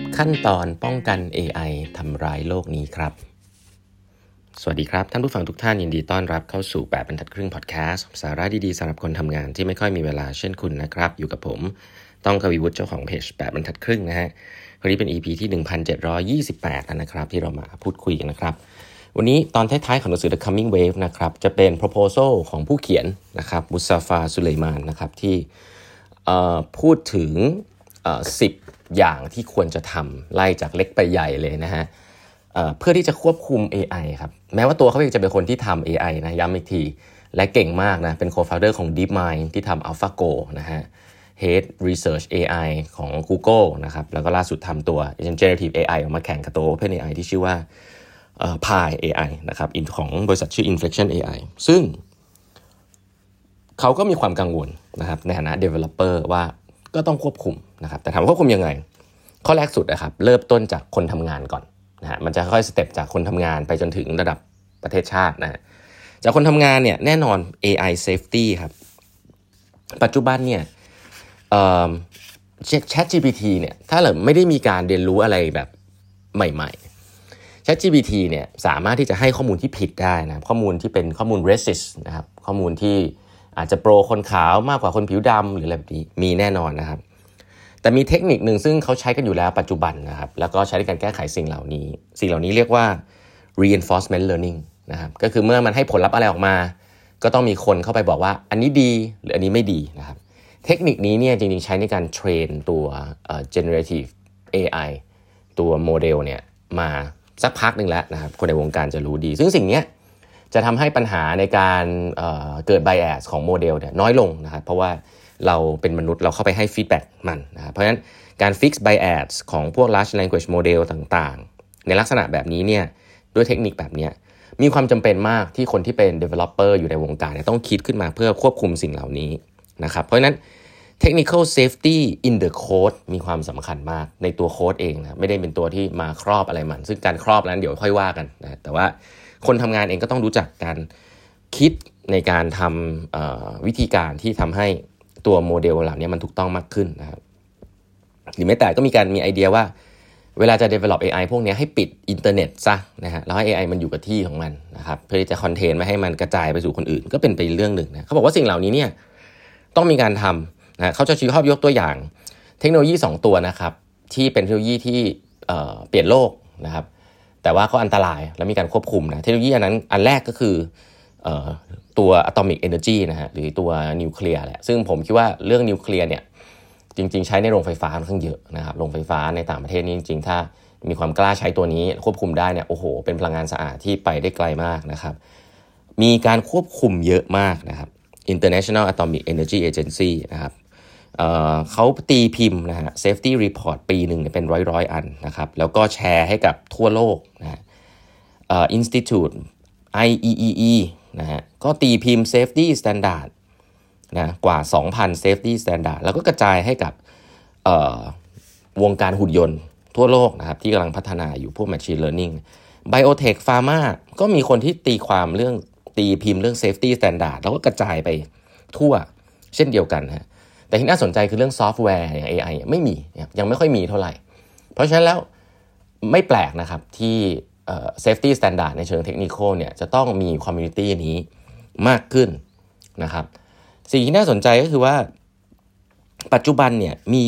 10 ขั้นตอนป้องกัน AI ทำร้ายโลกนี้ครับสวัสดีครับท่านผู้ฟังทุกท่านยินดีต้อนรับเข้าสู่8บรรทัดครึ่งพอดแคสต์สาระดีๆสำหรับคนทำงานที่ไม่ค่อยมีเวลาเช่นคุณนะครับอยู่กับผมต้องกวีวุฒิเจ้าของเพจ8บรรทัดครึ่งนะฮะวันนี้เป็น EP ที่ 1728 แล้วนะครับที่เรามาพูดคุยกันนะครับวันนี้ตอนท้ายๆของหนังสือ The Coming Wave นะครับจะเป็น proposal ของผู้เขียนนะครับมุซาฟาสุเลมานนะครับที่พูดถึง10 อย่างที่ควรจะทำไล่จากเล็กไปใหญ่เลยนะฮะเพื่อที่จะควบคุม AI ครับแม้ว่าตัวเขาเองจะเป็นคนที่ทำ AI นะย้ำอีกทีและเก่งมากนะเป็น co-founder ของ DeepMind ที่ทำ AlphaGo นะฮะ Head Research AI ของ Google นะครับแล้วก็ล่าสุดทำตัว Generative AI ออกมาแข่งกับตัว OpenAI ที่ชื่อว่าPi AI นะครับของบริษัทชื่อ Inflection AI ซึ่งเขาก็มีความกังวลนะครับในฐานะ developer ว่าก็ต้องควบคุมนะครับแต่ถามว่าควบคุมยังไงข้อแรกสุดนะครับเริ่มต้นจากคนทำงานก่อนนะฮะมันจะค่อยสเต็ปจากคนทำงานไปจนถึงระดับประเทศชาตินะจากคนทำงานเนี่ยแน่นอน AI safety ครับปัจจุบันเนี่ยChatGPT เนี่ยถ้าเราไม่ได้มีการเรียนรู้อะไรแบบใหม่ๆChatGPT เนี่ยสามารถที่จะให้ข้อมูลที่ผิดได้นะข้อมูลที่เป็นข้อมูล racist นะครับข้อมูลที่อาจจะโปรคนขาวมากกว่าคนผิวดำหรืออะไรแบบนี้มีแน่นอนนะครับแต่มีเทคนิคหนึ่งซึ่งเขาใช้กันอยู่แล้วปัจจุบันนะครับแล้วก็ใช้ในการแก้ไขสิ่งเหล่านี้เรียกว่า reinforcement learning นะครับก็คือเมื่อมันให้ผลลัพธ์อะไรออกมาก็ต้องมีคนเข้าไปบอกว่าอันนี้ดีหรืออันนี้ไม่ดีนะครับเทคนิคนี้เนี่ยจริงๆใช้ในการเทรนตัวgenerative AI ตัวโมเดลเนี่ยมาสักพักหนึ่งแล้วนะครับคนในวงการจะรู้ดีซึ่งสิ่งนี้จะทำให้ปัญหาในการเกิด bias ของโมเดลเนี่ยน้อยลงนะครับเพราะว่าเราเป็นมนุษย์เราเข้าไปให้ feedback มันนะครับเพราะฉะนั้นการ fix bias ของพวก large language model ต่างๆในลักษณะแบบนี้เนี่ยด้วยเทคนิคแบบนี้มีความจำเป็นมากที่คนที่เป็น developer อยู่ในวงการเนี่ยต้องคิดขึ้นมาเพื่อควบคุมสิ่งเหล่านี้นะครับเพราะฉะนั้น technical safety in the code มีความสำคัญมากในตัวโค้ดเองนะไม่ได้เป็นตัวที่มาครอบอะไรมันซึ่งการครอบนั้นเดี๋ยวค่อยว่ากันนะแต่ว่าคนทำงานเองก็ต้องรู้จักการคิดในการทำวิธีการที่ทำให้ตัวโมเดลเหล่านี้มันถูกต้องมากขึ้นนะครับหรือแม้แต่ก็มีไอเดียว่าเวลาจะ develop AI พวกนี้ให้ปิดอินเทอร์เน็ตซะนะฮะแล้วให้ AI มันอยู่กับที่ของมันนะครับเพื่อที่จะคอนเทนต์ไม่ให้มันกระจายไปสู่คนอื่นก็เป็นไปเรื่องหนึ่งนะเขาบอกว่าสิ่งเหล่านี้เนี่ยต้องมีการทำนะเขาจะชี้ข้อยกตัวอย่างเทคโนโลยี2ตัวนะครับที่เป็นเทคโนโลยีที่เปลี่ยนโลกนะครับแต่ว่าก็อันตรายและมีการควบคุมนะเทคโนโลยีอันแรกก็คือตัว Atomic Energy นะฮะหรือตัวนิวเคลียร์แหละซึ่งผมคิดว่าเรื่องนิวเคลียร์เนี่ยจริงๆใช้ในโรงไฟฟ้าค่อนข้างเยอะนะครับโรงไฟฟ้าในต่างประเทศนี่จริงๆถ้ามีความกล้าใช้ตัวนี้ควบคุมได้เนี่ยโอ้โหเป็นพลังงานสะอาดที่ไปได้ไกลมากนะครับมีการควบคุมเยอะมากนะครับ International Atomic Energy Agency นะครับเขาตีพิมพ์นะฮะ safety report ปีหนึ่งเป็นร้อยอันนะครับแล้วก็แชร์ให้กับทั่วโลกนะฮะinstitute IEEE นะฮะก็ตีพิมพ์ safety standard นะกว่า 2,000 safety standard แล้วก็กระจายให้กับวงการหุ่นยนต์ทั่วโลกนะครับที่กำลังพัฒนาอยู่พวก machine learning biotech pharma ก็มีคนที่ตีพิมพ์เรื่อง safety standard แล้วก็กระจายไปทั่วเช่นเดียวกันฮะแต่ที่น่าสนใจคือเรื่องซอฟต์แวร์อย่าง AI ไม่มียังไม่ค่อยมีเท่าไหร่เพราะฉะนั้นแล้วไม่แปลกนะครับที่safety standard ในเชิงเทคนิคอลเนี่ยจะต้องมีคอมมูนิตี้นี้มากขึ้นนะครับสิ่งที่น่าสนใจก็คือว่าปัจจุบันเนี่ยมี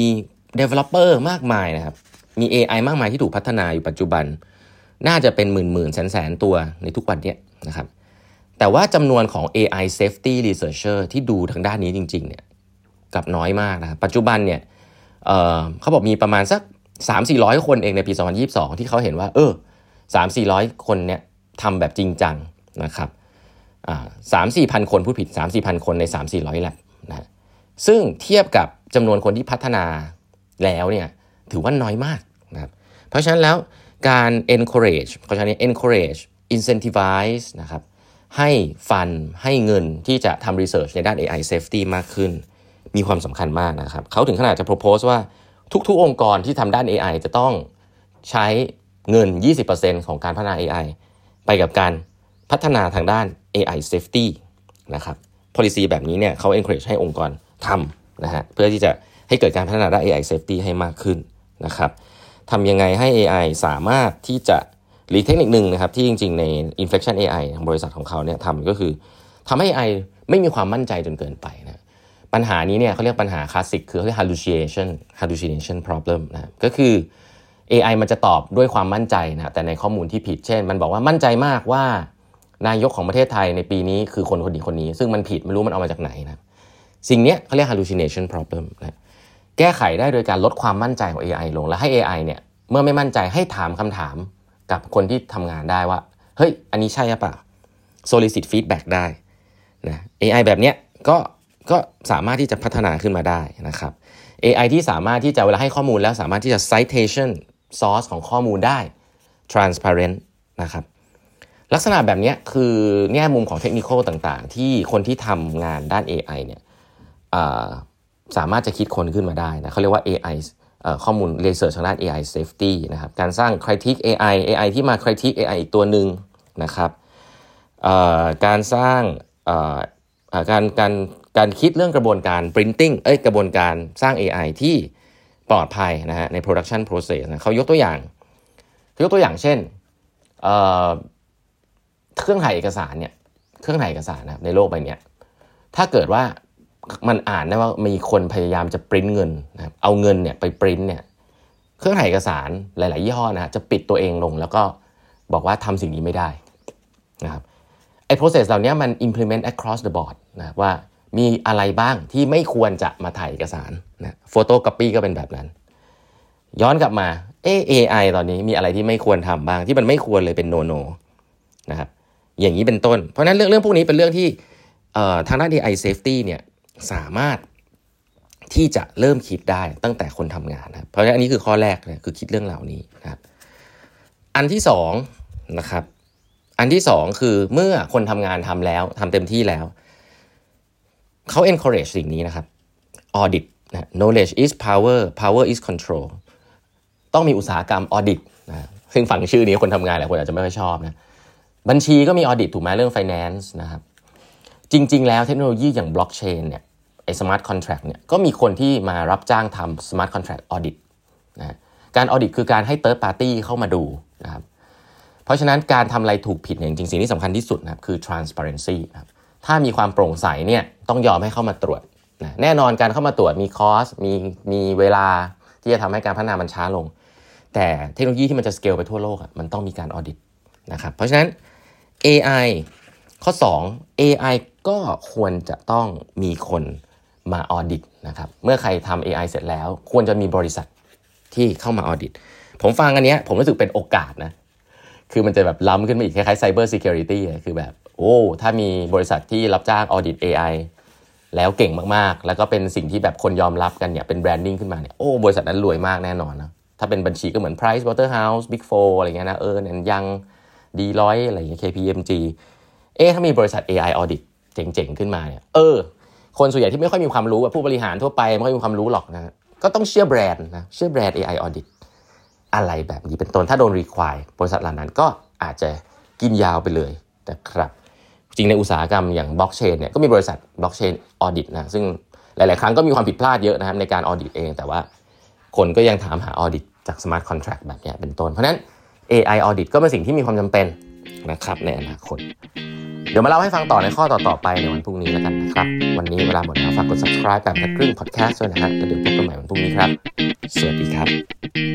developer มากมายนะครับมี AI มากมายที่ถูกพัฒนาอยู่ปัจจุบันน่าจะเป็นหมื่นๆแสนๆตัวในทุกวันเนี่ยนะครับแต่ว่าจำนวนของ AI safety researcher ที่ดูทางด้านนี้จริงๆเนี่ยกับน้อยมากนะครับปัจจุบันเนี่ยเขาบอกมีประมาณสัก 3-400 คนเองในปี2022ที่เขาเห็นว่า3-400 คนเนี่ยทำแบบจริงจังนะครับ3-4,000 คนพูดผิด 3-4,000 คนใน 3-400 แลบนะซึ่งเทียบกับจำนวนคนที่พัฒนาแล้วเนี่ยถือว่าน้อยมากนะครับเพราะฉะนั้นแล้วการ encourage เขาใช้คำนี้ encourage incentivize นะครับให้fundให้เงินที่จะทำ research ในด้าน AI safety มากขึ้นมีความสำคัญมากนะครับเขาถึงขนาดจะ propose ว่าทุกๆองค์กรที่ทำด้าน AI จะต้องใช้เงิน 20% ของการพัฒนา AI ไปกับการพัฒนาทางด้าน AI safety นะครับ policy แบบนี้เนี่ยเขา encourage ให้องค์กรทำนะฮะเพื่อที่จะให้เกิดการพัฒนาด้าน AI safety ให้มากขึ้นนะครับ ทำยังไงให้ AI สามารถที่จะหรือเทคนิคหนึ่งนะครับที่จริงๆใน Inflection AI ของบริษัทของเขาเนี่ยทำก็คือทำให้ AI ไม่มีความมั่นใจจนเกินไปนะปัญหานี้เนี่ยเขาเรียกปัญหาคลาสสิกคือเขาเรียก hallucination problem นะก็คือ AI มันจะตอบด้วยความมั่นใจนะแต่ในข้อมูลที่ผิดเช่นมันบอกว่ามั่นใจมากว่านายกของประเทศไทยในปีนี้คือคนนี้ซึ่งมันผิดไม่รู้มันเอามาจากไหนนะสิ่งนี้เขาเรียก hallucination problem นะแก้ไขได้โดยการลดความมั่นใจของ AI ลงและให้ AI เนี่ยเมื่อไม่มั่นใจให้ถามคำถามกับคนที่ทำงานได้ว่าเฮ้ยอันนี้ใช่หรือเปล่า solicit feedback ได้นะ AI แบบเนี้ยก็สามารถที่จะพัฒนาขึ้นมาได้นะครับ AI ที่สามารถที่จะเวลาให้ข้อมูลแล้วสามารถที่จะ citation source ของข้อมูลได้ transparent นะครับลักษณะแบบนี้คือแง่มุมของเทคนิคต่างๆที่คนที่ทำงานด้าน AI เนี่ยสามารถจะคิดค้นขึ้นมาได้นะเขาเรียกว่า AI ข้อมูล research ทางด้าน AI safety นะครับการสร้าง critique AI ที่มา critique AI อีกตัวหนึ่งนะครับการสร้างการคิดเรื่องกระบวนการ printing กระบวนการสร้าง AI ที่ปลอดภัยนะฮะใน production process นะเขายกตัวอย่างเช่นเครื่องถ่ายเอกสารเนี่ยเครื่องถ่ายเอกสารนะในโลกใบนี้ถ้าเกิดว่ามันอ่านได้ว่ามีคนพยายามจะปริ้นเงินนะครับเอาเงินเนี่ยไปปริ้นเนี่ยเครื่องถ่ายเอกสารหลายๆยี่ห้อนะจะปิดตัวเองลงแล้วก็บอกว่าทำสิ่งนี้ไม่ได้นะครับไอ้ process เหล่านี้มัน implement across the board นะว่ามีอะไรบ้างที่ไม่ควรจะมาถ่ายเอกสารนะโฟโต้คัพปี้ก็เป็นแบบนั้นย้อนกลับมาAI ตอนนี้มีอะไรที่ไม่ควรทำบ้างที่มันไม่ควรเลยเป็นโนนะครับอย่างนี้เป็นต้นเพราะนั้นเรื่องพวกนี้เป็นเรื่องที่ทางด้าน AI safety เนี่ยสามารถที่จะเริ่มคิดได้ตั้งแต่คนทำงานนะครับเพราะฉะนั้นอันนี้คือข้อแรกนะคือคิดเรื่องเหล่านี้นะครับอันที่สองคือเมื่อคนทำงานทำแล้วทำเต็มที่แล้วเขา encourage สิ่งนี้นะครับ audit นะ knowledge is power power is control ต้องมีอุตสาหกรรม audit นะซึ่งฟังชื่อนี้คนทำงานหลายคนอาจจะไม่ค่อยชอบนะบัญชีก็มี audit ถูกไหมเรื่อง finance นะครับจริงๆแล้วเทคโนโลยีอย่าง blockchain เนี่ยไอ้ smart contract เนี่ยก็มีคนที่มารับจ้างทำ smart contract audit นะการ audit คือการให้ third party เข้ามาดูนะครับเพราะฉะนั้นการทำอะไรถูกผิดเนี่ยจริงๆสิ่งที่สำคัญที่สุดนะครับคือ transparency นะครับถ้ามีความโปร่งใสเนี่ยต้องยอมให้เข้ามาตรวจนะแน่นอนการเข้ามาตรวจมีคอสมีเวลาที่จะทำให้การพัฒนามันช้าลงแต่เทคโนโลยีที่มันจะ scale ไปทั่วโลกอ่ะมันต้องมีการ audit นะครับเพราะฉะนั้น AI ข้อ 2 AI ก็ควรจะต้องมีคนมา audit นะครับเมื่อใครทำ AI เสร็จแล้วควรจะมีบริษัทที่เข้ามา audit ผมฟังอันเนี้ยผมรู้สึกเป็นโอกาสนะคือมันจะแบบล้ำขึ้นมาอีกคล้ายๆ Cyber Security คือแบบโอ้ถ้ามีบริษัทที่รับจ้าง audit AI แล้วเก่งมากๆแล้วก็เป็นสิ่งที่แบบคนยอมรับกันเนี่ยเป็น branding ขึ้นมาเนี่ยโอ้บริษัทนั้นรวยมากแน่นอนนะถ้าเป็นบัญชีก็เหมือน Price Waterhouse Big Four อะไรเงี้ยนะยังดีร้อยอะไรอย่างเงี้ย KPMG ถ้ามีบริษัท AI audit เจ๋งๆขึ้นมาเนี่ยคนส่วนใหญ่ที่ไม่ค่อยมีความรู้ผู้บริหารทั่วไปไม่ค่อยมีความรู้หรอกนะก็ต้องเชื่อแบรนด์นะเชื่อแบรนด์ AI audit อะไรแบบนี้เป็นต้นถ้าโดน require บริษัทเหล่านั้นก็อาจจะกินยาวไปเลยนะครับจริงในอุตสาหกรรมอย่าง blockchain เนี่ยก็มีบริษัท blockchain audit นะซึ่งหลายๆครั้งก็มีความผิดพลาดเยอะนะครับในการ audit เองแต่ว่าคนก็ยังถามหา audit จาก smart contract แบบเนี้ยเป็นต้นเพราะนั้นAI audit ก็เป็นสิ่งที่มีความจำเป็นนะครับในอนาคตเดี๋ยวมาเล่าให้ฟังต่อในข้อต่อๆไปในวันพรุ่งนี้แล้วกันนะครับวันนี้เวลาหมดแล้วฝากกด subscribe แบบครึ่ง podcast ด้วยนะฮะแล้วเดี๋ยวพบกันใหม่วันพรุ่งนี้ครับสวัสดีครับ